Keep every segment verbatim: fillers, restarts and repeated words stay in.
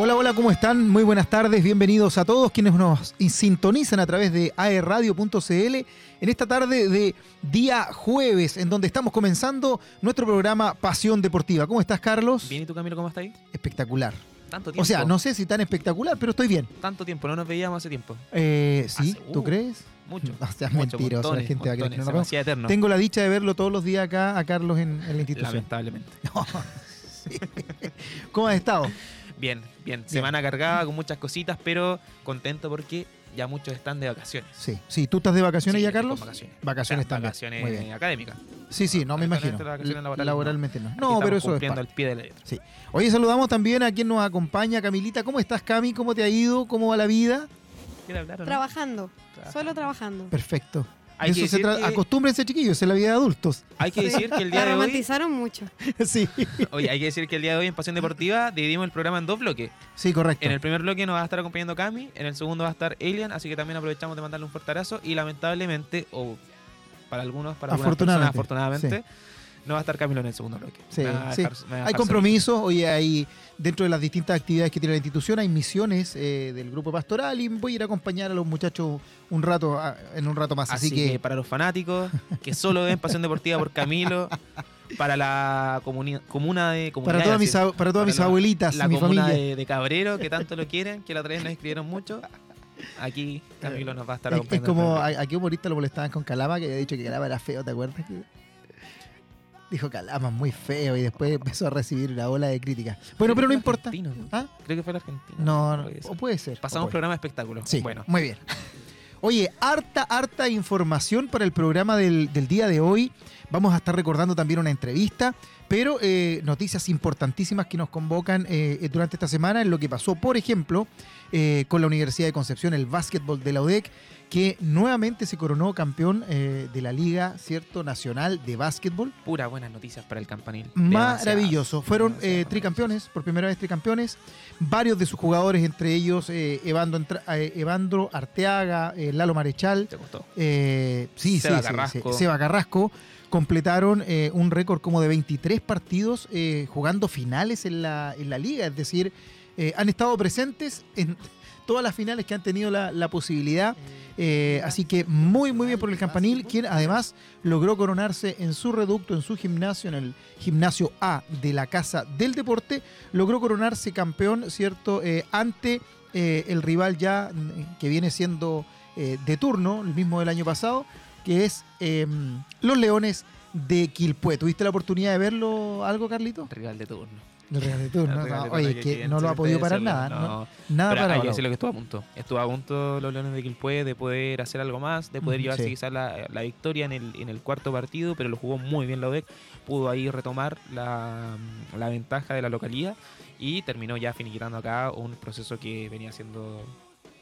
Hola, hola, ¿cómo están? Muy buenas tardes, bienvenidos a todos quienes nos sintonizan a través de aeradio punto c l en esta tarde de día jueves, en donde estamos comenzando nuestro programa Pasión Deportiva. ¿Cómo estás, Carlos? Bien, ¿y tú, Camilo? ¿Cómo estás ahí? Espectacular. Tanto tiempo. O sea, no sé si tan espectacular, pero estoy bien. Tanto tiempo, no nos veíamos hace tiempo. Eh, sí, hace, uh, ¿tú crees? Mucho. O sea, es mentira, montones, o sea, la gente va a creer que no nos vemos. Tengo la dicha de verlo todos los días acá a Carlos en, en la institución. Lamentablemente. No, sí. ¿Cómo has estado? Bien, bien, bien. Semana cargada con muchas cositas, pero contento porque ya muchos están de vacaciones. Sí, sí. ¿Tú estás de vacaciones sí, ya, Carlos? Vacaciones. Vacaciones o sea, también. Vacaciones muy bien. Académicas. Sí, sí, no, no me imagino. Laboral, Laboralmente no. No, no pero eso es cumpliendo al pie de la letra. Sí. Oye, saludamos también a quien nos acompaña, Camilita. ¿Cómo estás, Cami? ¿Cómo te ha ido? ¿Cómo va la vida? ¿Quieres hablar o no? Trabajando. Trabajando. Solo trabajando. Perfecto. Hay eso que se tra- que... Acostúmbrense, chiquillos, es la vida de adultos. Hay que decir que el día de hoy... romantizaron mucho. Sí. Oye, hay que decir que el día de hoy en Pasión Deportiva dividimos el programa en dos bloques. Sí, correcto. En el primer bloque nos va a estar acompañando Cami, en el segundo va a estar Elian, así que también aprovechamos de mandarle un fuerte abrazo. Y lamentablemente, o oh, para algunos, para algunas personas, afortunadamente, sí. no va a estar Camilo en el segundo bloque. Sí, dejar, sí. Hay compromisos, oye, hay... Dentro de las distintas actividades que tiene la institución hay misiones eh, del grupo pastoral y voy a ir a acompañar a los muchachos un rato a, en un rato más. Así, Así que... que para los fanáticos que solo ven Pasión Deportiva por Camilo, para la comuni- comuna de... Para todas mis, ab- para todas para mis la, abuelitas, la mi comuna familia. De, de Cabrero, que tanto lo quieren, que la otra vez nos escribieron mucho. Aquí Camilo nos va a estar acompañando. Es, es como a, a qué humorista lo molestaban con Calama, que había dicho que Calama era feo, ¿te acuerdas? Dijo Calama, muy feo, y después empezó a recibir una ola de críticas. Bueno, creo pero no importa. ¿Ah? Creo que fue el argentino. No, no, o puede ser. Pasamos un programa de espectáculo. Sí, bueno. Muy bien. Oye, harta, harta información para el programa del, del día de hoy. Vamos a estar recordando también una entrevista, pero eh, noticias importantísimas que nos convocan eh, durante esta semana en lo que pasó, por ejemplo, eh, con la Universidad de Concepción, el básquetbol de la O D E C, que nuevamente se coronó campeón eh, de la Liga cierto Nacional de Básquetbol. Pura buenas noticias para el campanil. Maravilloso. Fueron eh, tricampeones, por primera vez tricampeones. Varios de sus jugadores, entre ellos eh, Evandro, eh, Evandro Arteaga, eh, Lalo Marechal. ¿Te gustó? Eh, sí, Seba sí, Carrasco. sí, Seba Carrasco. Completaron eh, un récord como de veintitrés partidos eh, jugando finales en la, en la Liga. Es decir, eh, han estado presentes en... todas las finales que han tenido la, la posibilidad. Eh, así que muy, muy bien por el campanil, quien además logró coronarse en su reducto, en su gimnasio, en el gimnasio A de la Casa del Deporte, logró coronarse campeón, ¿cierto? Eh, ante eh, el rival ya que viene siendo eh, de turno, el mismo del año pasado, que es eh, los Leones de Quilpué. ¿Tuviste la oportunidad de verlo algo, Carlito? Rival de turno. El rival de turno, no, oye, que, que no lo ha podido parar nada, no, no, nada para. Hay que decir lo que estuvo a punto. Estuvo a punto los Leones de Quilpué de poder hacer algo más, de poder mm, llevarse sí. quizás la, la victoria en el, en el cuarto partido, pero lo jugó muy bien la O V E C, pudo ahí retomar la, la ventaja de la localía y terminó ya finiquitando acá un proceso que venía siendo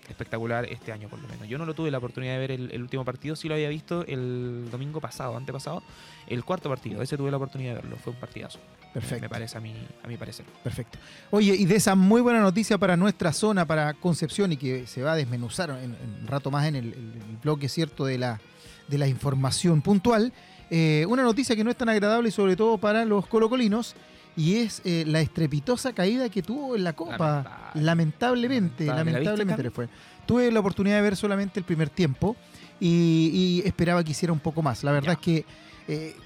espectacular este año por lo menos. Yo no lo tuve la oportunidad de ver el, el último partido, sí lo había visto el domingo pasado, antepasado, el cuarto partido, ese tuve la oportunidad de verlo, fue un partidazo. Perfecto. Me parece a mí, a mi parecer. Perfecto. Oye, y de esa muy buena noticia para nuestra zona, para Concepción, y que se va a desmenuzar en, en un rato más en el, el bloque, ¿cierto?, de la, de la información puntual, eh, una noticia que no es tan agradable, sobre todo para los colocolinos, y es eh, la estrepitosa caída que tuvo en la Copa. Lamentablemente, lamentable. lamentablemente le fue. Tuve la oportunidad de ver solamente el primer tiempo y, y esperaba que hiciera un poco más. La verdad ya. es que eh,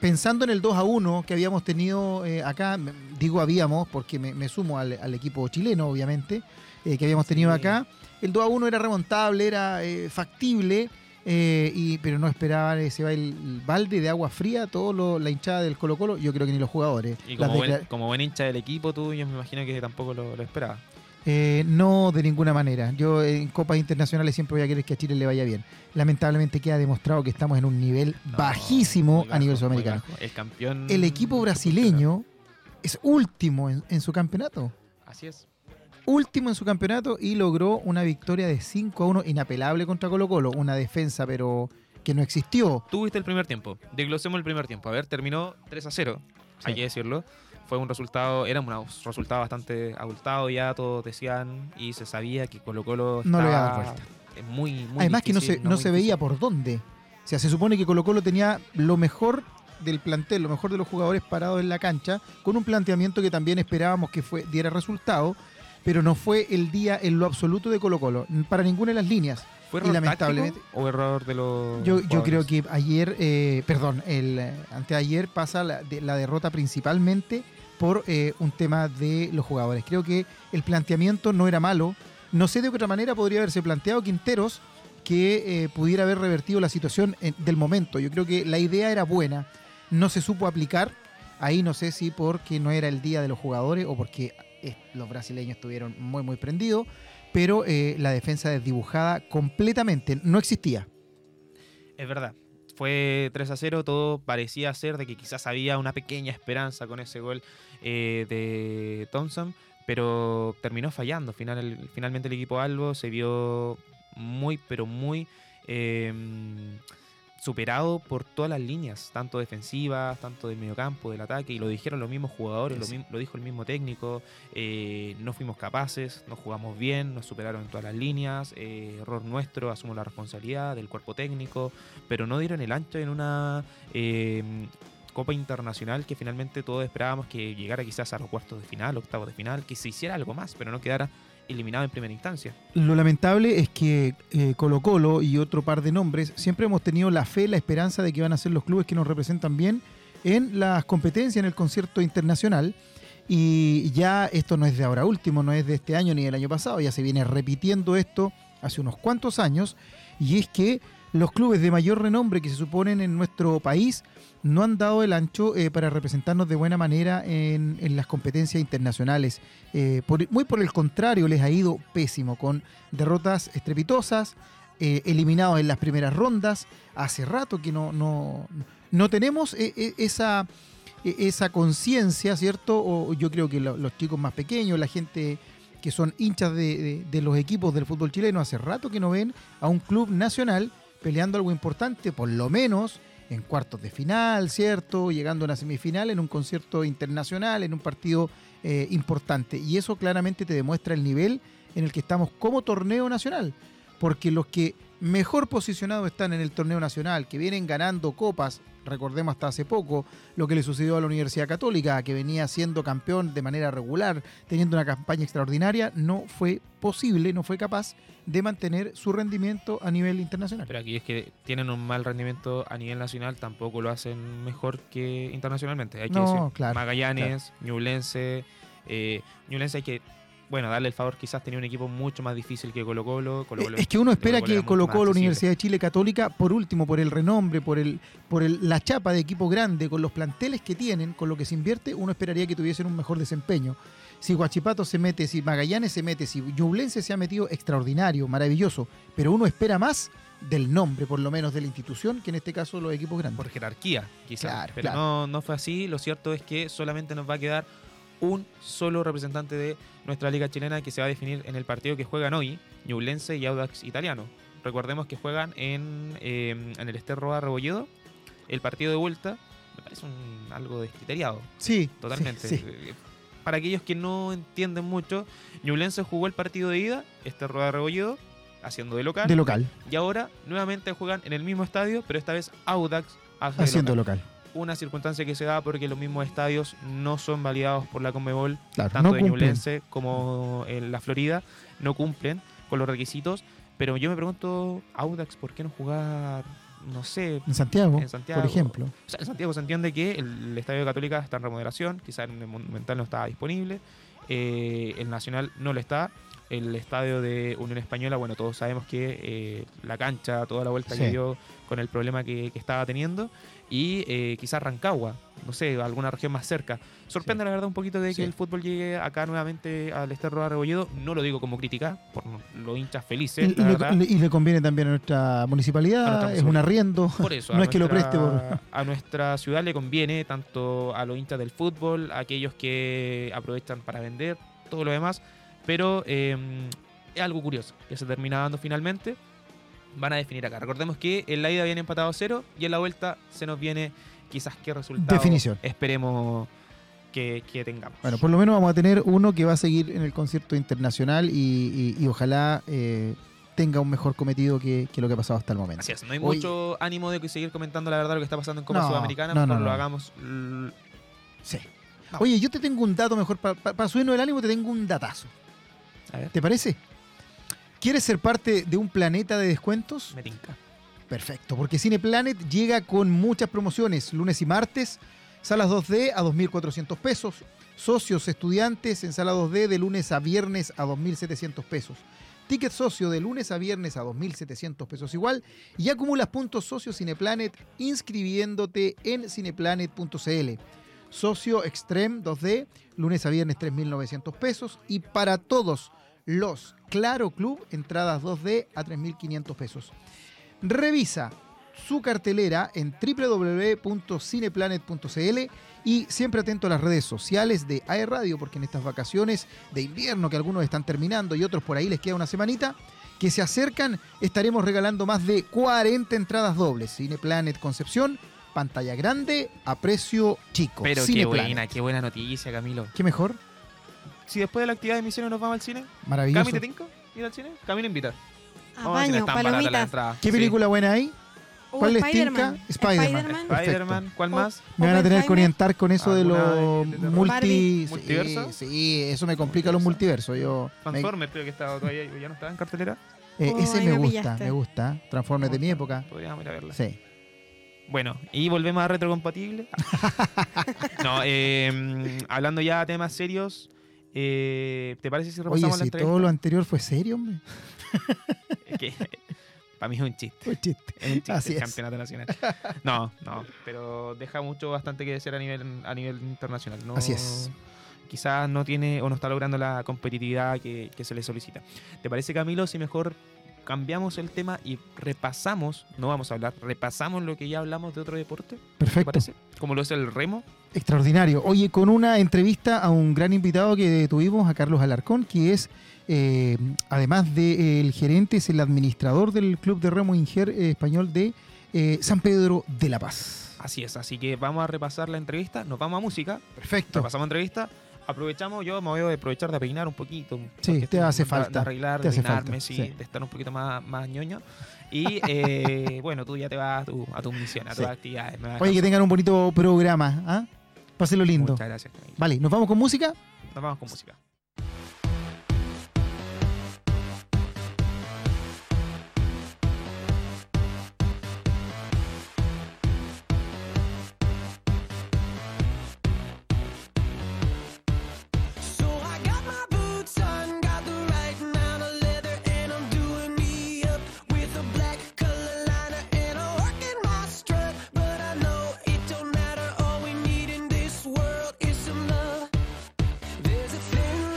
pensando en el dos a uno que habíamos tenido eh, acá, digo habíamos porque me, me sumo al, al equipo chileno, obviamente, eh, que habíamos tenido sí. acá, el dos a uno era remontable, era eh, factible, eh, y, pero no esperaba ese el balde de agua fría, toda la hinchada del Colo Colo, yo creo que ni los jugadores. Y como, buen, declar- como buen hincha del equipo, tú yo me imagino que tampoco lo, lo esperaba. Eh, no, de ninguna manera. Yo en copas internacionales siempre voy a querer que a Chile le vaya bien. Lamentablemente queda demostrado que estamos en un nivel no, bajísimo bajo, a nivel sudamericano. El campeón, el equipo brasileño es último en, en su campeonato. Así es. Último en su campeonato y logró una victoria de cinco a uno inapelable contra Colo Colo. Una defensa, pero que no existió. Tú viste el primer tiempo. Desglosemos el primer tiempo. A ver, terminó tres a cero. Sí. Hay que decirlo. Fue un resultado, era un resultado bastante abultado, ya todos decían y se sabía que Colo Colo no le iba a dar vuelta. Muy, muy Además difícil, que no se, no no se veía por dónde. O sea, se supone que Colo Colo tenía lo mejor del plantel, lo mejor de los jugadores parados en la cancha, con un planteamiento que también esperábamos que fue, diera resultado, pero no fue el día en lo absoluto de Colo Colo, para ninguna de las líneas. ¿Fue error táctico o error de los yo, yo creo que ayer, eh, perdón, el anteayer pasa la, de, la derrota principalmente por eh, un tema de los jugadores. Creo que el planteamiento no era malo. No sé de qué otra manera podría haberse planteado Quinteros que eh, pudiera haber revertido la situación en, del momento. Yo creo que la idea era buena. No se supo aplicar. Ahí no sé si porque no era el día de los jugadores o porque eh, los brasileños estuvieron muy, muy prendidos. Pero eh, la defensa desdibujada completamente. No existía. Es verdad. Fue tres a cero. Todo parecía ser de que quizás había una pequeña esperanza con ese gol eh, de Thompson. Pero terminó fallando. Final, el, finalmente el equipo albo se vio muy, pero muy eh, superado por todas las líneas, tanto defensivas, tanto del mediocampo, del ataque, y lo dijeron los mismos jugadores, sí. lo, lo dijo el mismo técnico, eh, no fuimos capaces, no jugamos bien, nos superaron en todas las líneas, eh, error nuestro, asumo la responsabilidad del cuerpo técnico, pero no dieron el ancho en una eh, Copa Internacional que finalmente todos esperábamos que llegara quizás a los cuartos de final, octavos de final, que se hiciera algo más, pero no quedara eliminado en primera instancia. Lo lamentable es que eh, Colo Colo y otro par de nombres siempre hemos tenido la fe, la esperanza de que van a ser los clubes que nos representan bien en las competencias, en el concierto internacional, y ya esto no es de ahora último, no es de este año ni del año pasado, ya se viene repitiendo esto hace unos cuantos años, y es que los clubes de mayor renombre que se suponen en nuestro país no han dado el ancho eh, para representarnos de buena manera en, en las competencias internacionales. Eh, por, muy por el contrario, les ha ido pésimo, con derrotas estrepitosas, eh, eliminados en las primeras rondas. Hace rato que no, no, no tenemos eh, esa, esa conciencia, ¿cierto? O yo creo que lo, los chicos más pequeños, la gente que son hinchas de, de, de los equipos del fútbol chileno, hace rato que no ven a un club nacional peleando algo importante, por lo menos en cuartos de final, ¿cierto? Llegando a una semifinal, en un concierto internacional, en un partido eh, importante. Y eso claramente te demuestra el nivel en el que estamos como torneo nacional. Porque los que mejor posicionados están en el torneo nacional, que vienen ganando copas, recordemos hasta hace poco lo que le sucedió a la Universidad Católica, que venía siendo campeón de manera regular, teniendo una campaña extraordinaria, no fue posible, no fue capaz de mantener su rendimiento a nivel internacional. Pero aquí es que tienen un mal rendimiento a nivel nacional, tampoco lo hacen mejor que internacionalmente, hay que no, decir, claro, Magallanes, claro. Ñublense, eh, Ñublense hay que... Bueno, darle el favor, quizás tenía un equipo mucho más difícil que Colo Colo. Colo, Colo es que uno espera Colo que Colo Colo, Universidad de Chile, Católica, por último, por el renombre, por el, por el, la chapa de equipo grande, con los planteles que tienen, con lo que se invierte, uno esperaría que tuviesen un mejor desempeño. Si Huachipato se mete, si Magallanes se mete, si Ñublense se ha metido, extraordinario, maravilloso. Pero uno espera más del nombre, por lo menos de la institución, que en este caso los equipos grandes. Por jerarquía, quizás. Claro, pero claro. No, no fue así. Lo cierto es que solamente nos va a quedar un solo representante de nuestra liga chilena que se va a definir en el partido que juegan hoy, Ñublense y Audax Italiano. Recordemos que juegan en, eh, en el Esterro Arrebolledo, el partido de vuelta. Me parece un, algo descriteriado. Sí. Totalmente. Sí, sí. Para aquellos que no entienden mucho, Ñublense jugó el partido de ida, Esterro Arrebolledo, haciendo de local. De local. Y ahora nuevamente juegan en el mismo estadio, pero esta vez Audax hace haciendo de local. local. Una circunstancia que se da porque los mismos estadios no son validados por la Conmebol, claro, tanto no de Ñublense como en la Florida, no cumplen con los requisitos. Pero yo me pregunto, Audax, ¿por qué no jugar, no sé, en Santiago, en Santiago, por ejemplo? O sea, en Santiago se entiende que el Estadio Católica está en remodelación, quizás en el Monumental no estaba disponible, eh, el Nacional no lo está, el Estadio de Unión Española, bueno, todos sabemos que eh, la cancha, toda la vuelta sí. que dio con el problema que, que estaba teniendo. Y eh, quizás Rancagua, no sé, alguna región más cerca. Sorprende sí. la verdad un poquito de sí. que el fútbol llegue acá nuevamente al Esterro Arrebolledo. No lo digo como crítica, por los hinchas felices. Y, la y, le, y le conviene también a nuestra municipalidad, a nuestra municipalidad. Es un arriendo. Por eso, no es nuestra, que lo preste. Por... A nuestra ciudad le conviene, tanto a los hinchas del fútbol, a aquellos que aprovechan para vender, todo lo demás. Pero eh, es algo curioso que se termina dando finalmente. Van a definir acá. Recordemos que en la ida viene empatado a cero y en la vuelta se nos viene quizás qué resultado. Definición. Esperemos que, que tengamos. Bueno, por lo menos vamos a tener uno que va a seguir en el concierto internacional y, y, y ojalá eh, tenga un mejor cometido que, que lo que ha pasado hasta el momento. Así es, no hay Hoy... mucho ánimo de seguir comentando la verdad lo que está pasando en Copa no, Sudamericana, no, no, no, lo no. hagamos. Sí. No. Oye, yo te tengo un dato mejor, para, para subirnos el ánimo te tengo un datazo. A ver. ¿Te parece? ¿Quieres ser parte de un planeta de descuentos? Me tinca. Perfecto, porque Cineplanet llega con muchas promociones. Lunes y martes, salas dos D a dos mil cuatrocientos pesos. Socios estudiantes en sala dos D de lunes a viernes a dos mil setecientos pesos. Ticket socio de lunes a viernes a dos mil setecientos pesos igual. Y acumulas puntos socio Cineplanet inscribiéndote en cineplanet punto c l. Socio Extreme dos D, lunes a viernes tres mil novecientos pesos. Y para todos los Claro Club, entradas dos D a tres mil quinientos pesos. Revisa su cartelera en doble u doble u doble u punto cineplanet punto c l y siempre atento a las redes sociales de Aeradio, porque en estas vacaciones de invierno que algunos están terminando y otros por ahí les queda una semanita, que se acercan, estaremos regalando más de cuarenta entradas dobles. Cineplanet Concepción, pantalla grande a precio chico. Pero Cineplanet. Qué buena, qué buena noticia, Camilo. ¿Qué mejor? Si después de la actividad de misiones nos vamos al cine. Maravilloso. ¿Cami te tinco? ¿Ir al cine? Camilo invita. A oh, baño, palomitas. ¿Qué sí. película buena hay? ¿Cuál uh, les tinca? Spider-Man. Spider-Man. ¿Cuál más? Me van a tener que orientar con eso de los multi... ¿Multiversos? Sí, sí, eso me complica los multiversos. Yo Transformers, me... creo que estaba todavía, ya no estaba en cartelera. Eh, oh, ese me gusta, pillaste. me gusta. Transformers de mi época. Podríamos ir a verla. Sí. Bueno, y volvemos a retrocompatible. No, eh, hablando ya de temas serios, eh, ¿te parece si repasamos Oye, si la entrevista? Todo lo anterior fue serio, hombre. Es que para mí es un chiste. Un chiste. Es un chiste. Así el campeonato es. nacional. No, no. Pero deja mucho, bastante que desear a nivel, a nivel internacional. No, así es. Quizás no tiene o no está logrando la competitividad que, que se le solicita. ¿Te parece, Camilo, si mejor cambiamos el tema y repasamos, no vamos a hablar, repasamos lo que ya hablamos de otro deporte? Perfecto. ¿Te parece? Como lo es el remo. Extraordinario. Oye, con una entrevista a un gran invitado que tuvimos, a Carlos Alarcón, que es, eh, además del eh, gerente, es el administrador del Club de Remo Inger eh, español de eh, San Pedro de la Paz. Así es, así que vamos a repasar la entrevista, nos vamos a música. Perfecto. Repasamos entrevista, aprovechamos, yo me voy a aprovechar de peinar un poquito. Sí, te hace falta. De arreglar, de peinarme, sí, de estar un poquito más, más ñoño. Y eh, bueno, tú ya te vas a tu, a tu misión, a tus sí. actividades. Oye, que tengan un bonito programa, ¿ah? ¿eh? Pásenlo lindo. Muchas gracias, Camilo. Vale, ¿nos vamos con música? Nos vamos con música. There's a feeling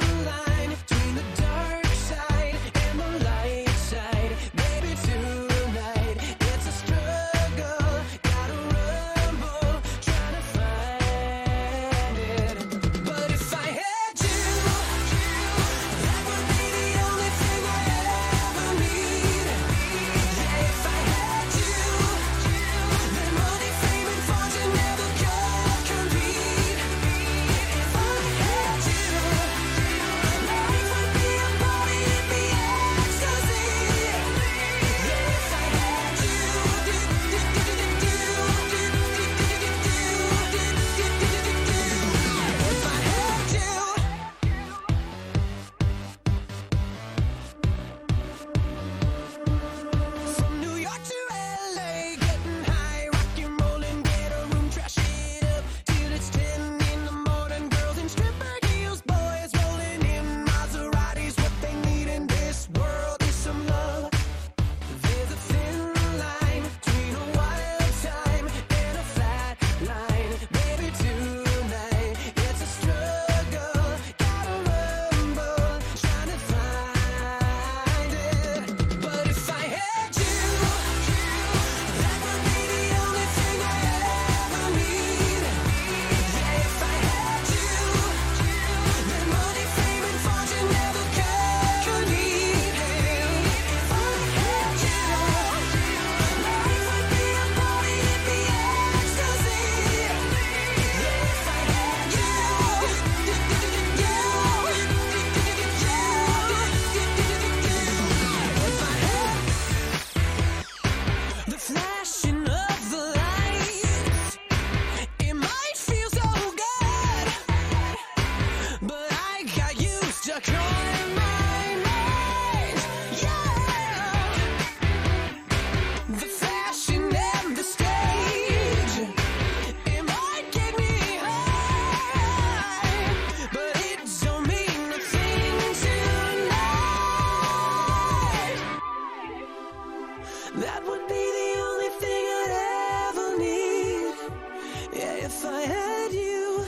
If I had you,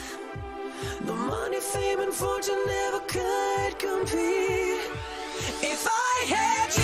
the money, fame, and fortune never could compete. If I had you.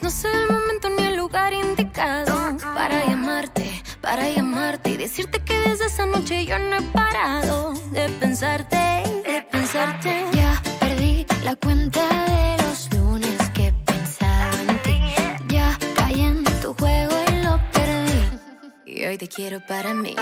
No sé el momento ni el lugar indicado para llamarte, para llamarte y decirte que desde esa noche yo no he parado de pensarte, de pensarte. Ya perdí la cuenta de los lunes que pensaba en ti. Ya caí en tu juego y lo perdí. Y hoy te quiero para mí.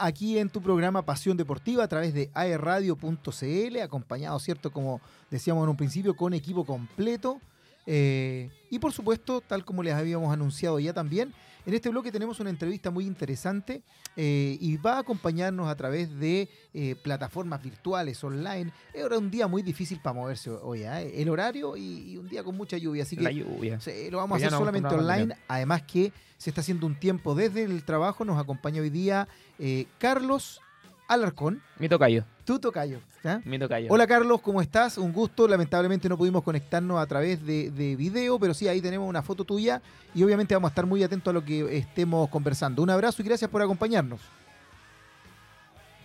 Aquí en tu programa Pasión Deportiva a través de aeradio punto c l, acompañado, ¿cierto? Como decíamos en un principio, con equipo completo. Eh, y por supuesto, tal como les habíamos anunciado ya también, en este bloque tenemos una entrevista muy interesante eh, y va a acompañarnos a través de eh, plataformas virtuales, online. Era un día muy difícil para moverse hoy, ¿eh? El horario y, y un día con mucha lluvia. Así que la lluvia. Se, lo vamos hoy a hacer no solamente a online, además que se está haciendo un tiempo desde el trabajo. Nos acompaña hoy día eh, Carlos Alarcón. Mi tocayo. Tu tocayo. ¿eh? Mi tocayo. Hola Carlos, ¿cómo estás? Un gusto. Lamentablemente no pudimos conectarnos a través de, de video, pero sí, ahí tenemos una foto tuya y obviamente vamos a estar muy atentos a lo que estemos conversando. Un abrazo y gracias por acompañarnos.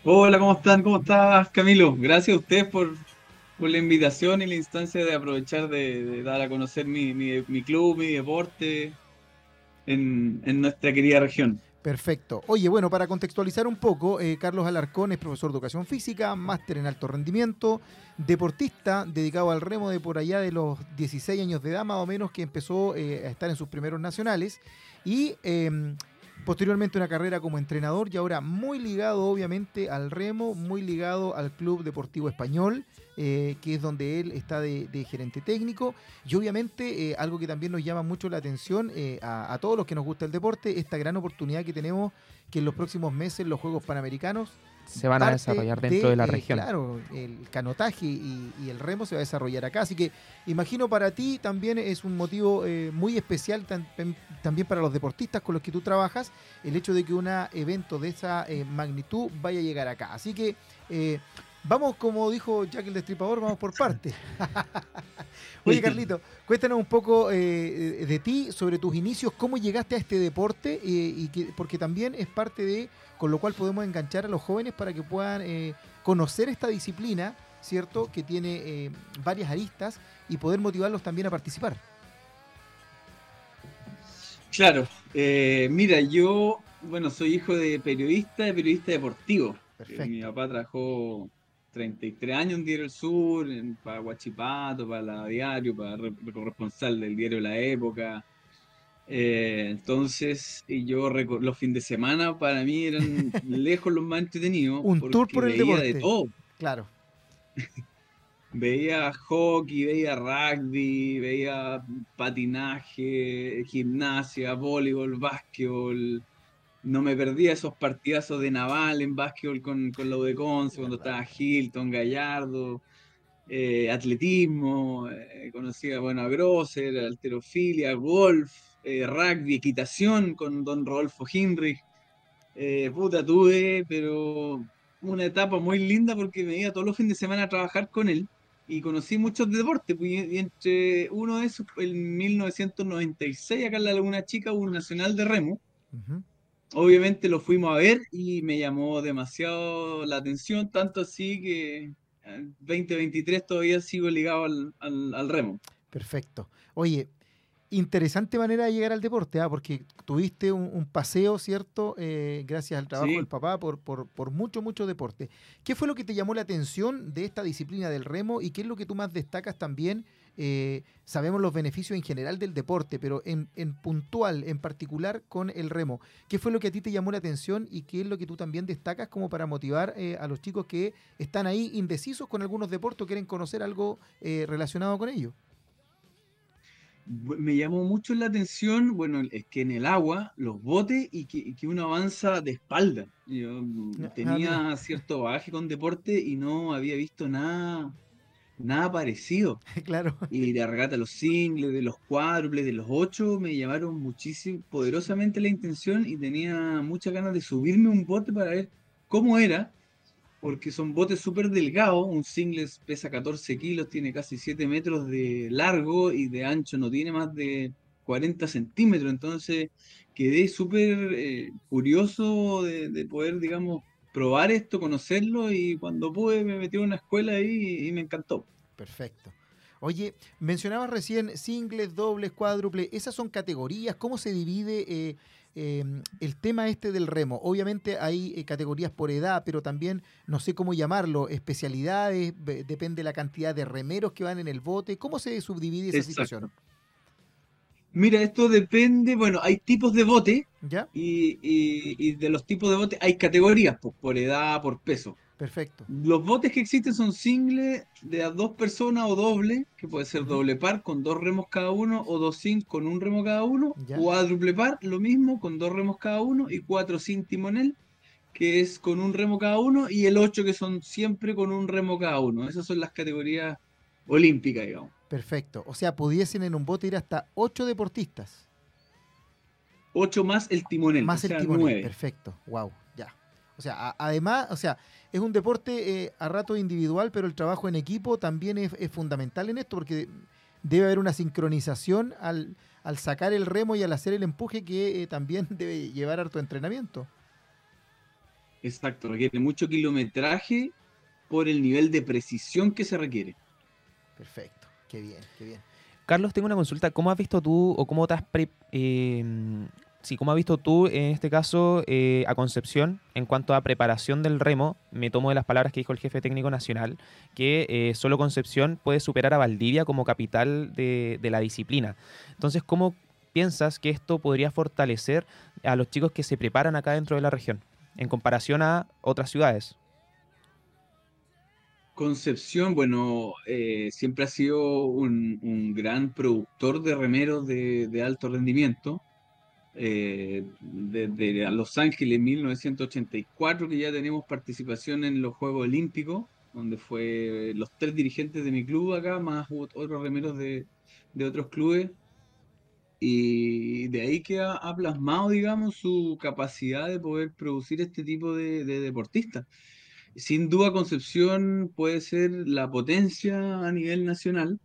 Hola, ¿cómo están? ¿Cómo estás, Camilo? Gracias a ustedes por, por la invitación y la instancia de aprovechar de, de dar a conocer mi, mi, mi club, mi deporte en, en nuestra querida región. Perfecto. Oye, bueno, para contextualizar un poco, eh, Carlos Alarcón es profesor de educación física, máster en alto rendimiento, deportista dedicado al remo de por allá de los dieciséis años de edad, más o menos, que empezó eh, a estar en sus primeros nacionales y eh, posteriormente una carrera como entrenador y ahora muy ligado obviamente al remo, muy ligado al Club Deportivo Español, eh, que es donde él está de, de gerente técnico y obviamente eh, algo que también nos llama mucho la atención eh, a, a todos los que nos gusta el deporte, esta gran oportunidad que tenemos que en los próximos meses los Juegos Panamericanos se van a desarrollar dentro de, de la eh, región. Claro, el canotaje y, y el remo se va a desarrollar acá, así que imagino para ti también es un motivo eh, muy especial tan, también para los deportistas con los que tú trabajas, el hecho de que un evento de esa eh, magnitud vaya a llegar acá, así que eh, vamos, como dijo Jack el Destripador, vamos por partes. Oye Carlito, cuéntanos un poco eh, de ti, sobre tus inicios, cómo llegaste a este deporte, eh, y que, porque también es parte de, con lo cual podemos enganchar a los jóvenes para que puedan eh, conocer esta disciplina, ¿cierto? Que tiene eh, varias aristas y poder motivarlos también a participar. Claro, eh, mira, yo, bueno, soy hijo de periodista, de periodista deportivo. Perfecto. Mi papá trabajó treinta y tres años en Diario del Sur, en, para Huachipato, para la Diario, para re, corresponsal del diario La Época. Eh, entonces, y yo recor- los fines de semana para mí eran lejos los más entretenidos. Un tour por el deporte. Veía de todo. Claro. Veía hockey, veía rugby, veía patinaje, gimnasia, voleibol, básquetbol. No me perdía esos partidazos de naval en básquetbol con, con la U de Conce, cuando estaba Hilton, Gallardo, eh, atletismo, eh, conocía bueno, a Grosser, halterofilia, golf, eh, rugby, equitación con Don Rodolfo Hinrich. Eh, puta, tuve, pero una etapa muy linda porque me iba todos los fines de semana a trabajar con él y conocí muchos deportes. Y entre uno de esos, en mil novecientos noventa y seis, acá en la Laguna Chica, hubo un nacional de remo. Uh-huh. Obviamente lo fuimos a ver y me llamó demasiado la atención, tanto así que en veinte veintitrés todavía sigo ligado al, al, al remo. Perfecto. Oye, interesante manera de llegar al deporte, ¿eh? Porque tuviste un, un paseo, ¿cierto? Eh, gracias al trabajo sí. del papá por, por, por mucho, mucho deporte. ¿Qué fue lo que te llamó la atención de esta disciplina del remo y qué es lo que tú más destacas también? Eh, sabemos los beneficios en general del deporte, pero en, en puntual, en particular con el remo. ¿Qué fue lo que a ti te llamó la atención y qué es lo que tú también destacas como para motivar eh, a los chicos que están ahí indecisos con algunos deportes o quieren conocer algo eh, relacionado con ello? Me llamó mucho la atención, bueno, es que en el agua, los botes y que, y que uno avanza de espalda. Yo no, tenía nada. Cierto bagaje con deporte y no había visto nada... nada parecido. Claro. Y la regata de los singles, de los cuádruples, de los ocho, me llamaron muchísimo, poderosamente la intención y tenía muchas ganas de subirme un bote para ver cómo era, porque son botes súper delgados, un singles pesa catorce kilos, tiene casi siete metros de largo y de ancho no tiene más de cuarenta centímetros, entonces quedé súper eh, curioso de, de poder, digamos, probar esto, conocerlo, y cuando pude me metí a una escuela ahí y me encantó. Perfecto. Oye, mencionabas recién singles, dobles, cuádruples, esas son categorías, ¿cómo se divide eh, eh, el tema este del remo? Obviamente hay eh, categorías por edad, pero también, no sé cómo llamarlo, especialidades, b- depende de la cantidad de remeros que van en el bote, ¿cómo se subdivide esa Exacto. situación? Mira, esto depende, bueno, hay tipos de bote ¿Ya? Y, y, y de los tipos de bote hay categorías, pues, por edad, por peso. Perfecto. Los botes que existen son singles de a dos personas o doble, que puede ser uh-huh. doble par con dos remos cada uno o dos sin con un remo cada uno, ¿Ya? cuádruple par, lo mismo, con dos remos cada uno y cuatro sin timonel, que es con un remo cada uno y el ocho que son siempre con un remo cada uno. Esas son las categorías olímpicas, digamos. Perfecto. O sea, pudiesen en un bote ir hasta ocho deportistas. Ocho más el timonel. Más o sea, el timonel. nueve. Perfecto. Wow. Ya. O O sea, a, además, o sea, es un deporte eh, a rato individual, pero el trabajo en equipo también es, es fundamental en esto, porque debe haber una sincronización al, al sacar el remo y al hacer el empuje, que eh, también debe llevar harto entrenamiento. Exacto, requiere mucho kilometraje por el nivel de precisión que se requiere. Perfecto, qué bien, qué bien. Carlos, tengo una consulta. ¿Cómo has visto tú, o cómo te has pre- eh, sí, cómo has visto tú, en este caso, eh, a Concepción, en cuanto a preparación del remo? Me tomo de las palabras que dijo el jefe técnico nacional, que eh, solo Concepción puede superar a Valdivia como capital de, de la disciplina. Entonces, ¿cómo piensas que esto podría fortalecer a los chicos que se preparan acá dentro de la región, en comparación a otras ciudades? Concepción, bueno, eh, siempre ha sido un, un gran productor de remeros de, de alto rendimiento. Eh, desde Los Ángeles mil novecientos ochenta y cuatro, que ya tenemos participación en los Juegos Olímpicos, donde fue los tres dirigentes de mi club acá, más otros remeros de, de otros clubes. Y de ahí que ha, ha plasmado, digamos, su capacidad de poder producir este tipo de, de deportistas. Sin duda, Concepción puede ser la potencia a nivel nacional.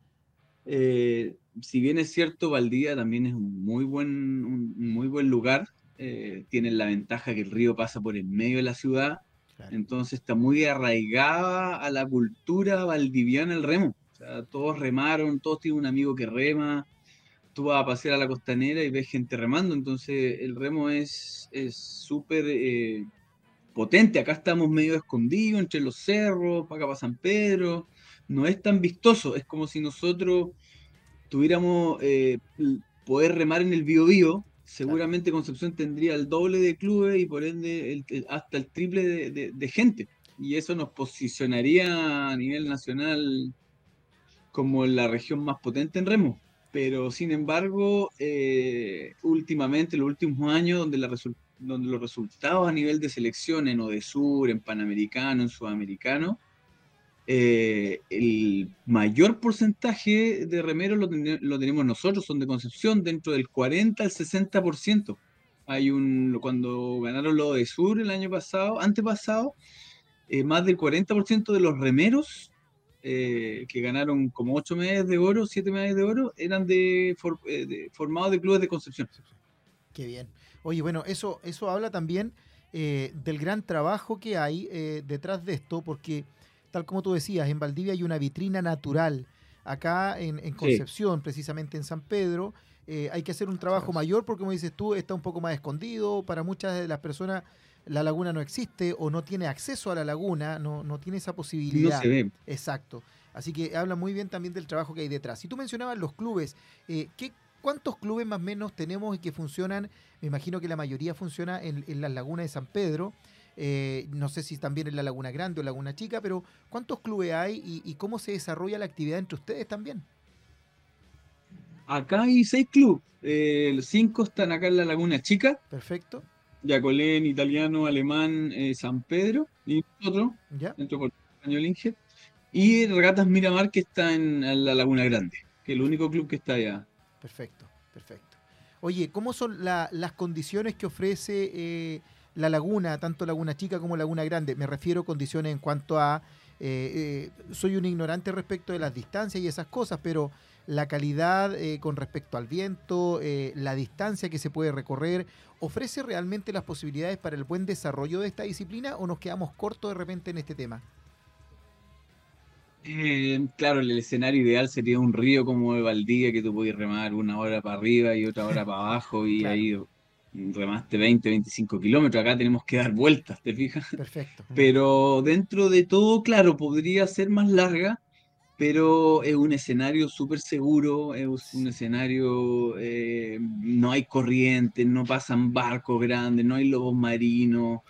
Eh, si bien es cierto, Valdivia también es un muy buen, un muy buen lugar. Eh, tienen la ventaja que el río pasa por el medio de la ciudad. Claro. Entonces está muy arraigada a la cultura valdiviana el remo. O sea, todos remaron, todos tienen un amigo que rema. Tú vas a pasear a la costanera y ves gente remando. Entonces el remo es súper... Eh, potente. Acá estamos medio escondidos entre los cerros, para acá para San Pedro, no es tan vistoso, es como si nosotros tuviéramos eh, poder remar en el Bío Bío. Seguramente Concepción tendría el doble de clubes y por ende el, el, hasta el triple de, de, de gente, y eso nos posicionaría a nivel nacional como la región más potente en remo. Pero sin embargo, eh, últimamente, los últimos años, donde la result- donde los resultados a nivel de selección en Odesur, en Panamericano, en Sudamericano, eh, el mayor porcentaje de remeros lo, ten- lo tenemos nosotros, son de Concepción, dentro del cuarenta al sesenta por ciento. Hay un, cuando ganaron los Odesur el año pasado, antepasado, eh, más del cuarenta por ciento de los remeros eh, que ganaron como ocho medallas de oro, siete medallas de oro, eran de, for- de formados de clubes de Concepción. Qué bien. Oye, bueno, eso, eso habla también eh, del gran trabajo que hay eh, detrás de esto, porque tal como tú decías, en Valdivia hay una vitrina natural. Acá en, en Concepción, sí, precisamente en San Pedro, eh, hay que hacer un trabajo, claro, mayor, porque como dices tú, está un poco más escondido. Para muchas de las personas la laguna no existe, o no tiene acceso a la laguna, no, no tiene esa posibilidad. No se ve. Exacto. Así que habla muy bien también del trabajo que hay detrás. Si tú mencionabas los clubes, eh, ¿qué ¿cuántos clubes más o menos tenemos y que funcionan? Me imagino que la mayoría funciona en, en las lagunas de San Pedro. Eh, no sé si también en la Laguna Grande o Laguna Chica, pero ¿cuántos clubes hay y, y cómo se desarrolla la actividad entre ustedes también? Acá hay seis clubes. Eh, los cinco están acá en la Laguna Chica. Perfecto. Yacolén, Italiano, Alemán, eh, San Pedro y nosotros, dentro de Español Inger. Y Regatas Miramar, que está en, en la Laguna Grande, que es el único club que está allá. Perfecto, perfecto. Oye, ¿cómo son la, las condiciones que ofrece eh, la laguna, tanto Laguna Chica como Laguna Grande? Me refiero a condiciones en cuanto a... Eh, eh, soy un ignorante respecto de las distancias y esas cosas, pero la calidad eh, con respecto al viento, eh, la distancia que se puede recorrer, ¿ofrece realmente las posibilidades para el buen desarrollo de esta disciplina o nos quedamos cortos de repente en este tema? Eh, claro, el escenario ideal sería un río como de Valdivia, que tú podías remar una hora para arriba y otra hora para abajo, y claro, ahí remaste veinte, veinticinco kilómetros. Acá tenemos que dar vueltas, ¿te fijas? Perfecto. Pero dentro de todo, claro, podría ser más larga, pero es un escenario súper seguro, es un escenario, eh, no hay corrientes, no pasan barcos grandes, no hay lobos marinos,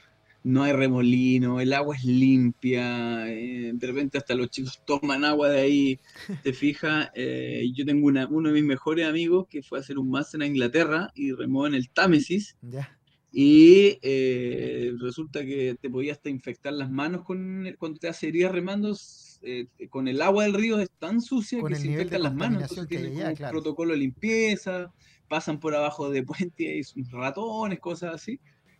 no hay remolino, el agua es limpia, eh, de repente hasta los chicos toman agua de ahí, te fijas. Eh, yo tengo una, uno de mis mejores amigos que fue a hacer un máster a Inglaterra y remó en el Támesis, yeah, y eh, resulta que te podías hasta infectar las manos con, cuando te hace heridas remando, eh, con el agua del río es tan sucia con que se infectan las manos, entonces tienen un claro. protocolo de limpieza, pasan por abajo de puentes ratones, cosas así.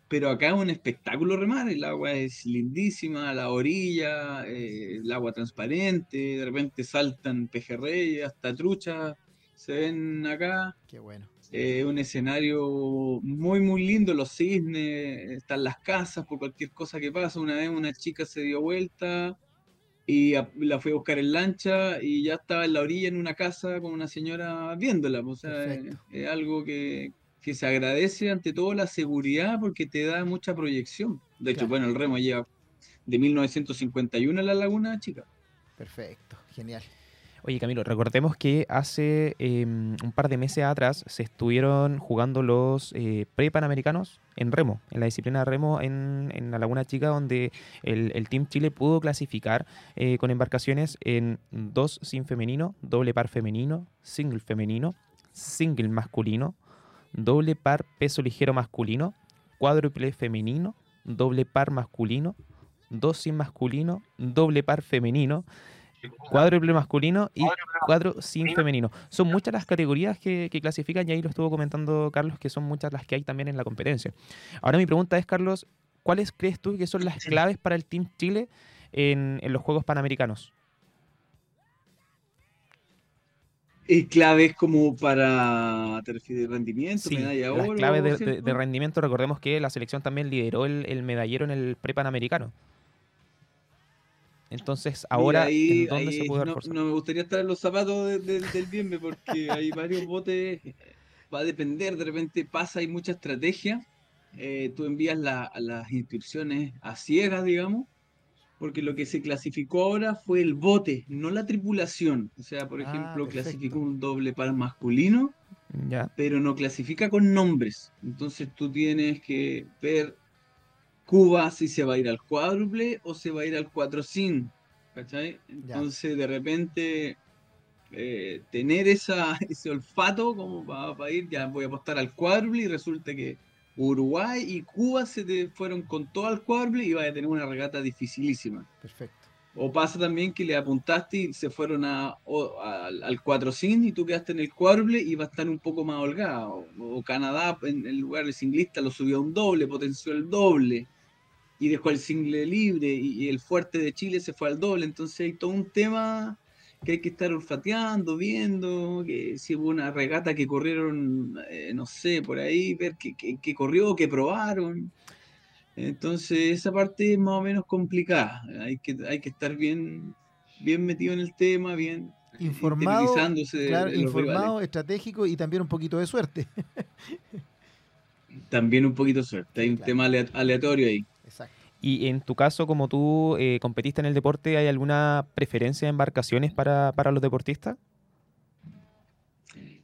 pero acá es un espectáculo remar, el agua es lindísima, la orilla, eh, el agua transparente, de repente saltan pejerreyes, hasta truchas se ven acá. Qué bueno. Eh, un escenario muy muy lindo, los cisnes, están las casas por cualquier cosa que pasa. Una vez una chica se dio vuelta y a, la fui a buscar en lancha y ya estaba en la orilla en una casa con una señora viéndola, o sea, es, es algo que, que se agradece ante todo la seguridad porque te da mucha proyección. De hecho, claro. Bueno, el remo lleva de mil novecientos cincuenta y uno a la Laguna Chica. Perfecto, genial. Oye, Camilo, recordemos que hace eh, un par de meses atrás se estuvieron jugando los eh, pre-panamericanos en remo, en la disciplina de remo en, en la Laguna Chica, donde el, el Team Chile pudo clasificar eh, con embarcaciones en dos sin femenino, doble par femenino, single femenino, single masculino, doble par peso ligero masculino, cuádruple femenino, doble par masculino, dos sin masculino, doble par femenino, cuádruple masculino y cuatro sin femenino. Son muchas las categorías que, que clasifican, y ahí lo estuvo comentando Carlos, que son muchas las que hay también en la competencia. Ahora mi pregunta es, Carlos, ¿cuáles crees tú que son las claves para el Team Chile en, en los Juegos Panamericanos? ¿Y claves como para te refieres, rendimiento, sí, medalla oro? Las claves de, de, de rendimiento. Recordemos que la selección también lideró el, el medallero en el pre-panamericano. Entonces, ahora, ahí, ¿en dónde ahí, se puede dar fuerza? No, no me gustaría estar en los zapatos de, de, del Bienve, porque hay varios botes, va a depender, de repente pasa, hay mucha estrategia, eh, tú envías la, las inscripciones a ciegas, digamos, porque lo que se clasificó ahora fue el bote, no la tripulación, o sea, por ejemplo, ah, clasificó un doble par masculino, ya. Pero no clasifica con nombres, entonces tú tienes que ver Cuba si se va a ir al cuádruple o se va a ir al cuatro sin, ¿cachai? Entonces, ya. De repente, eh, tener esa, ese olfato como para, para ir, ya voy a apostar al cuádruple, y resulta que Uruguay y Cuba se te fueron con todo al cuádruple y vas a tener una regata dificilísima. Perfecto. O pasa también que le apuntaste y se fueron a, o, a, al cuatro sin y tú quedaste en el cuádruple y va a estar un poco más holgada. O, o Canadá, en el lugar del singlista, lo subió a un doble, potenció el doble. Y dejó el single libre, y el fuerte de Chile se fue al doble. Entonces hay todo un tema que hay que estar olfateando, viendo, que si hubo una regata que corrieron, eh, no sé, por ahí, ver qué, qué, qué corrió, qué probaron. Entonces esa parte es más o menos complicada. Hay que, hay que estar bien, bien metido en el tema, bien informado, claro, informado, estratégico y también un poquito de suerte. También un poquito de suerte, hay un tema aleatorio ahí. Exacto. Y en tu caso, como tú eh, competiste en el deporte, ¿hay alguna preferencia de embarcaciones para, para los deportistas?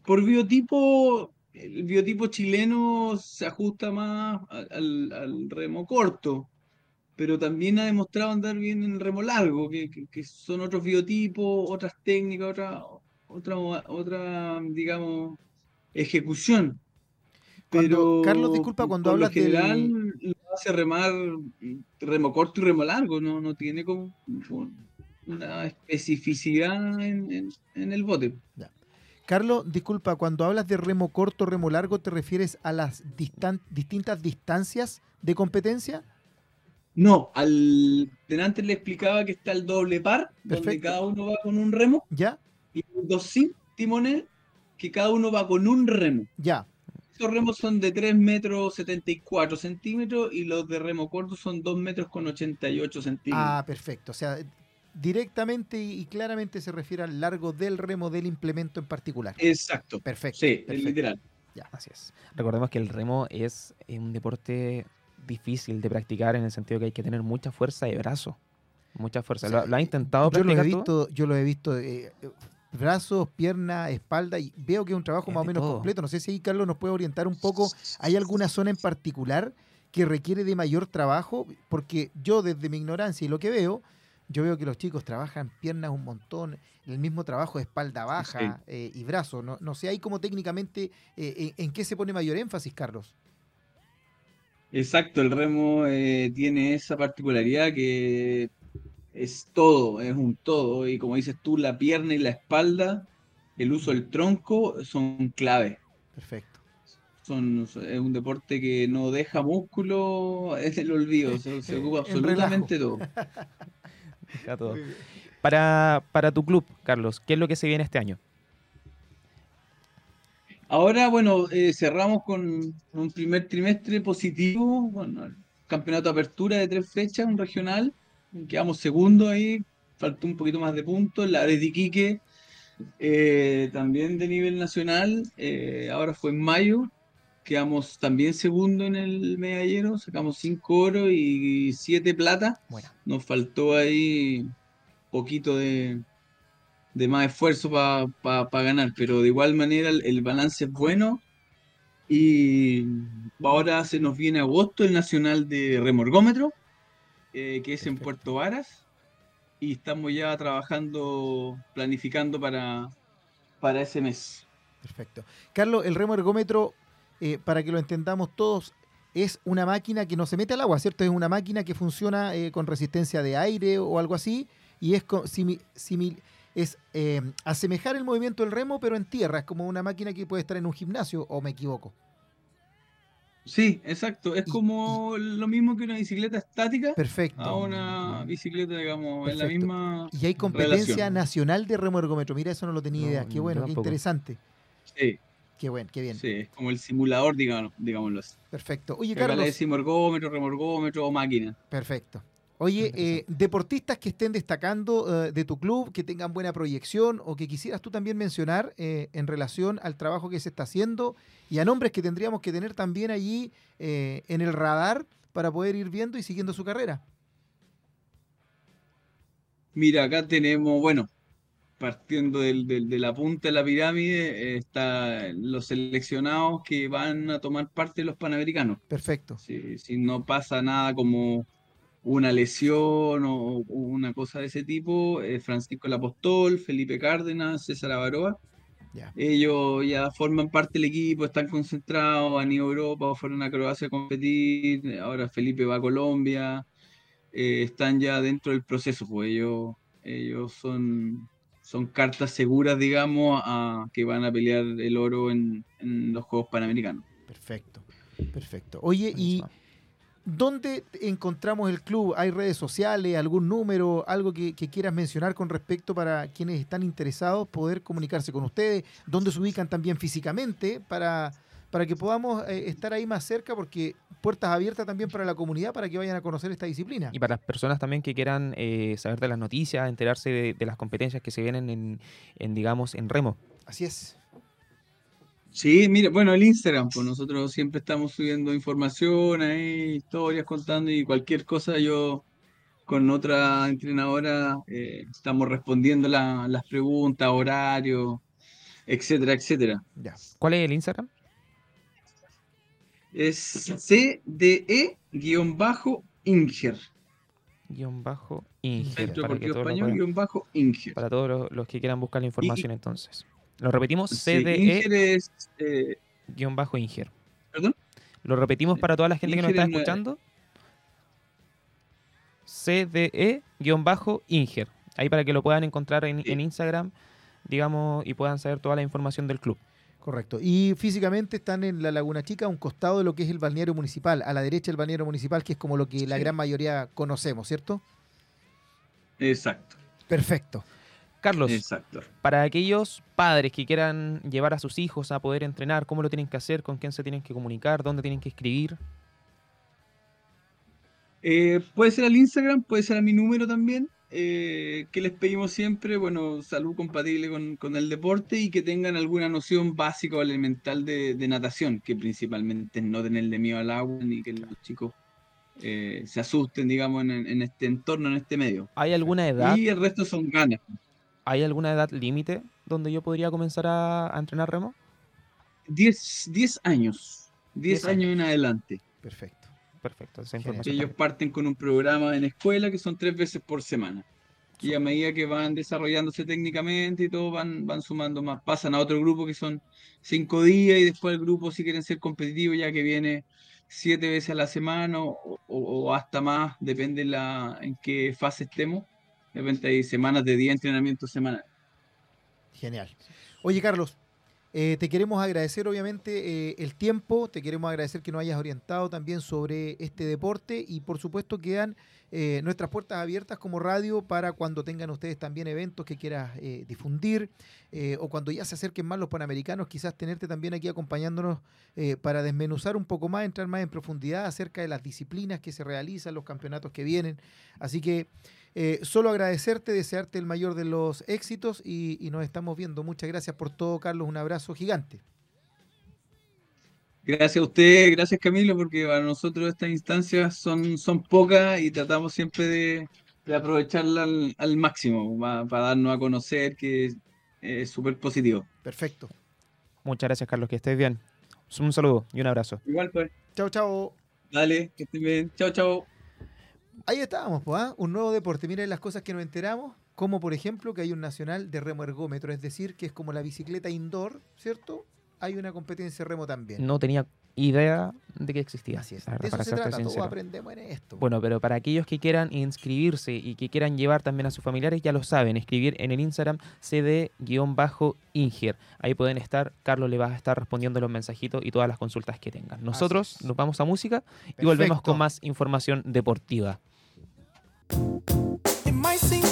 Por biotipo, el biotipo chileno se ajusta más al, al remo corto, pero también ha demostrado andar bien en el remo largo, que, que, que son otros biotipos, otras técnicas, otra, otra, otra digamos, ejecución. Cuando, pero Carlos, disculpa, cuando hablas de general del... lo hace remar remo corto y remo largo, no, no tiene como una especificidad en, en, en el bote. Ya. Carlos, disculpa, cuando hablas de remo corto, remo largo, ¿te refieres a las distan- distintas distancias de competencia? No, al delante le explicaba que está el doble par, perfecto, donde cada uno va con un remo, ya, y dos sin timonel, que cada uno va con un remo. Ya. Los remos son de tres metros setenta y cuatro centímetros y los de remo corto son dos metros con ochenta y ocho centímetros. Ah, perfecto. O sea, directamente y claramente se refiere al largo del remo, del implemento en particular. Exacto. Perfecto. Sí, perfecto. Literal. Ya, así es. Recordemos que el remo es un deporte difícil de practicar en el sentido que hay que tener mucha fuerza de brazo. Mucha fuerza. O sea, ¿Lo, ¿Lo has intentado yo practicar lo he visto, tú? Yo lo he visto... Eh, brazos, pierna, espalda, y veo que es un trabajo es más o menos todo. Completo. No sé si ahí, Carlos, nos puede orientar un poco. ¿Hay alguna zona en particular que requiere de mayor trabajo? Porque yo, desde mi ignorancia y lo que veo, yo veo que los chicos trabajan piernas un montón, el mismo trabajo de espalda baja, sí. eh, y brazos. No, no sé ahí cómo técnicamente, eh, en, en qué se pone mayor énfasis, Carlos. Exacto, el remo eh, tiene esa particularidad que... es todo, es un todo, y como dices tú, la pierna y la espalda, el uso del tronco son clave. Perfecto. Son, es un deporte que no deja músculo, es el olvido, se, se ocupa absolutamente todo. Deja todo. Para, para tu club, Carlos, ¿qué es lo que se viene este año? Ahora, bueno, eh, cerramos con un primer trimestre positivo, bueno, el campeonato de apertura de tres fechas, un regional, quedamos segundo ahí, faltó un poquito más de puntos, la de Iquique, eh, también de nivel nacional, eh, ahora fue en mayo, quedamos también segundo en el medallero, sacamos cinco oro y siete plata, bueno. Nos faltó ahí poquito de... de más esfuerzo para pa, pa ganar, pero de igual manera el, el balance es bueno y ahora se nos viene agosto el nacional de remorgómetro, eh, que es perfecto, en Puerto Varas, y estamos ya trabajando, planificando para, para ese mes. Perfecto. Carlos, el remorgómetro, eh, para que lo entendamos todos, es una máquina que no se mete al agua, ¿cierto? Es una máquina que funciona eh, con resistencia de aire o algo así, y es similar... Simi es eh, asemejar el movimiento del remo pero en tierra, es como una máquina que puede estar en un gimnasio, ¿o me equivoco? Sí, exacto, es y, como y, lo mismo que una bicicleta estática. Perfecto. A una bicicleta, digamos, es la misma. Y hay competencia relación. Nacional de remo ergómetro, mira, eso no lo tenía no, idea, qué bueno, qué interesante. Sí. Qué bueno, qué bien. Sí, es como el simulador, digamos, digámoslo así. Perfecto. Oye, Carlos. Le decimos ergómetro, remorgómetro o máquina. Perfecto. Oye, eh, deportistas que estén destacando eh, de tu club, que tengan buena proyección o que quisieras tú también mencionar eh, en relación al trabajo que se está haciendo y a nombres que tendríamos que tener también allí eh, en el radar para poder ir viendo y siguiendo su carrera. Mira, acá tenemos, bueno, partiendo del, del, de la punta de la pirámide, eh, están los seleccionados que van a tomar parte de los Panamericanos. Perfecto. Si, si no pasa nada como... una lesión o una cosa de ese tipo, eh, Francisco el Apostol, Felipe Cárdenas, César Avaroa, yeah. Ellos ya forman parte del equipo, están concentrados, han ido a Europa, fueron a Croacia a competir, ahora Felipe va a Colombia, eh, están ya dentro del proceso, pues ellos, ellos son, son cartas seguras, digamos, a, que van a pelear el oro en, en los Juegos Panamericanos. Perfecto, perfecto. Oye, y... ¿dónde encontramos el club? ¿Hay redes sociales, algún número, algo que, que quieras mencionar con respecto para quienes están interesados poder comunicarse con ustedes? ¿Dónde se ubican también físicamente para, para que podamos eh, estar ahí más cerca? Porque puertas abiertas también para la comunidad para que vayan a conocer esta disciplina. Y para las personas también que quieran eh, saber de las noticias, enterarse de, de las competencias que se vienen en, en, digamos, en remo. Así es. Sí, mira, bueno, el Instagram, pues nosotros siempre estamos subiendo información, ahí, historias contando y cualquier cosa yo con otra entrenadora eh, estamos respondiendo la, las preguntas, horarios, etcétera, etcétera. Ya. ¿Cuál es el Instagram? Es C D E guión bajo Inger. Guión bajo Inger. Centro Deportivo Español guión bajo Inger. Para todos los, los que quieran buscar la información y, entonces. Lo repetimos, C D E guión bajo Inger. ¿Perdón? Lo repetimos para toda la gente Inger que nos está escuchando. C D E guión bajo Inger. Ahí para que lo puedan encontrar en, sí. en Instagram, digamos, y puedan saber toda la información del club. Correcto. Y físicamente están en la Laguna Chica, a un costado de lo que es el balneario municipal. A la derecha el balneario municipal, que es como lo que sí. la gran mayoría conocemos, ¿cierto? Exacto. Perfecto. Carlos, exacto. Para aquellos padres que quieran llevar a sus hijos a poder entrenar, ¿cómo lo tienen que hacer? ¿Con quién se tienen que comunicar? ¿Dónde tienen que escribir? Eh, puede ser al Instagram, puede ser a mi número también. Eh, que les pedimos siempre, bueno, salud compatible con, con el deporte y que tengan alguna noción básica o elemental de, de natación, que principalmente es no tenerle miedo al agua ni que los chicos eh, se asusten, digamos, en, en este entorno, en este medio. ¿Hay alguna edad? Y el resto son ganas. ¿Hay alguna edad límite donde yo podría comenzar a, a entrenar remo? Diez, diez años. Diez, diez años, años en adelante. Perfecto. Perfecto. Esa información. Ellos parten con un programa en escuela que son tres veces por semana. Sí. Y a medida que van desarrollándose técnicamente y todo, van, van sumando más. Pasan a otro grupo que son cinco días y después el grupo, si quieren ser competitivos, ya que viene siete veces a la semana o, o, o hasta más, depende la, en qué fase estemos. De repente hay semanas de diez entrenamientos semanales. Genial. Oye, Carlos, Eh, te queremos agradecer obviamente eh, el tiempo, te queremos agradecer que nos hayas orientado también sobre este deporte y por supuesto quedan eh, nuestras puertas abiertas como radio para cuando tengan ustedes también eventos que quieras eh, difundir eh, o cuando ya se acerquen más los Panamericanos, quizás tenerte también aquí acompañándonos eh, para desmenuzar un poco más, entrar más en profundidad acerca de las disciplinas que se realizan, los campeonatos que vienen. Así que Eh, solo agradecerte, desearte el mayor de los éxitos y, y nos estamos viendo. Muchas gracias por todo, Carlos. Un abrazo gigante. Gracias a usted, gracias Camilo, porque para nosotros estas instancias son, son pocas y tratamos siempre de, de aprovecharlas al, al máximo para, para darnos a conocer, que es eh, súper positivo. Perfecto. Muchas gracias, Carlos, que estés bien. Un saludo y un abrazo. Igual pues. Chao, chao. Dale, que estés bien. Chao, chao. Ahí estábamos, pues, ¿eh? Un nuevo deporte. Miren las cosas que nos enteramos, como por ejemplo que hay un nacional de remo ergómetro, es decir, que es como la bicicleta indoor, ¿cierto? Hay una competencia de remo también. No tenía idea de que existía. Así es. Verdad, de eso para se trata, sincero. Todos aprendemos en esto. Bueno, pero para aquellos que quieran inscribirse y que quieran llevar también a sus familiares, ya lo saben, escribir en el Instagram C D guión Inger. Ahí pueden estar, Carlos le va a estar respondiendo los mensajitos y todas las consultas que tengan. Nosotros nos vamos a música. Perfecto. Y volvemos con más información deportiva. Happiness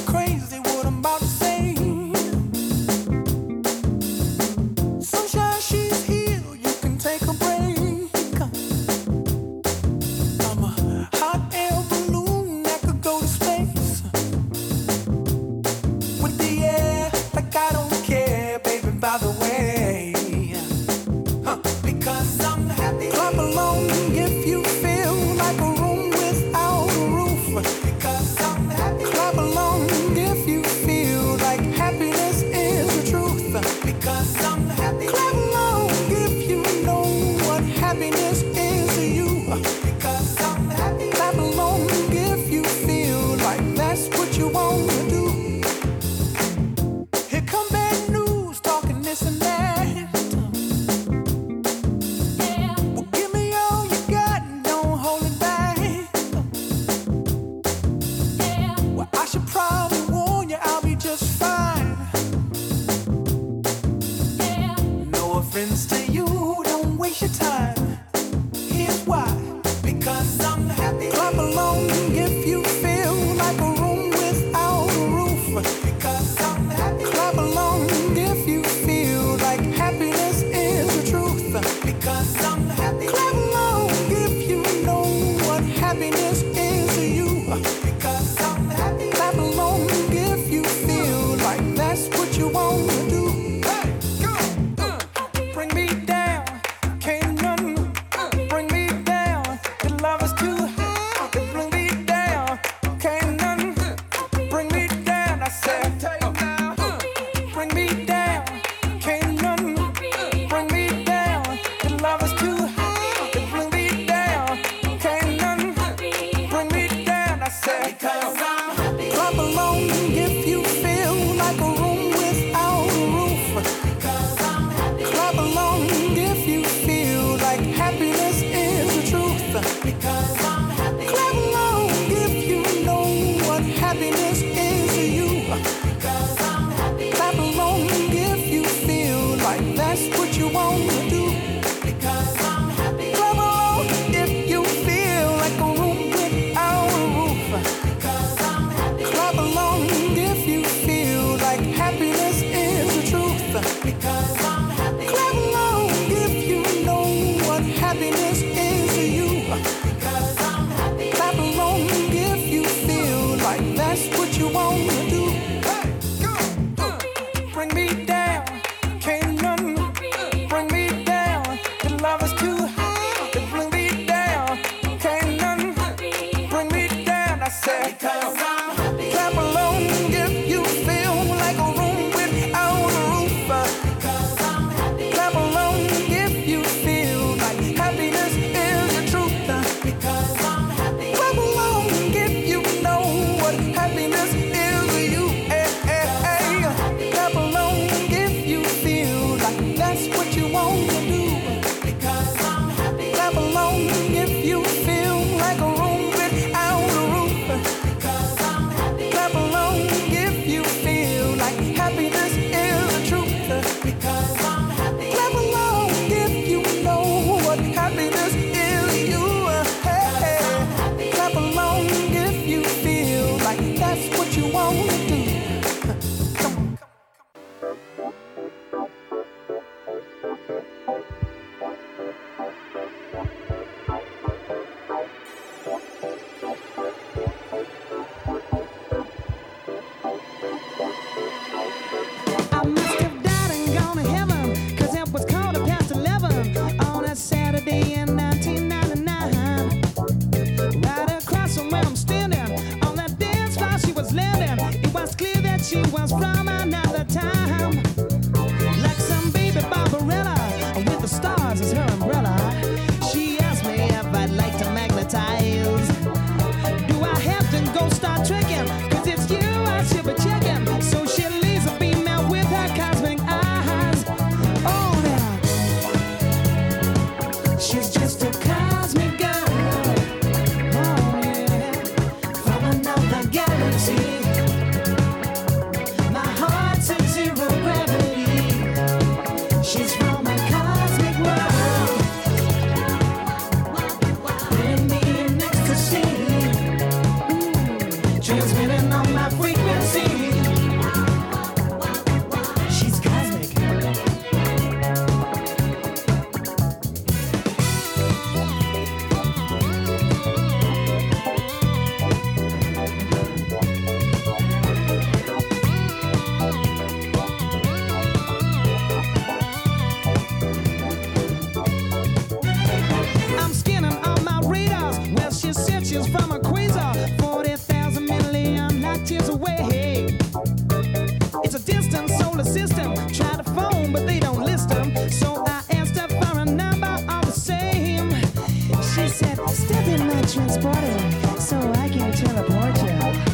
Step in my transporter so I can teleport you.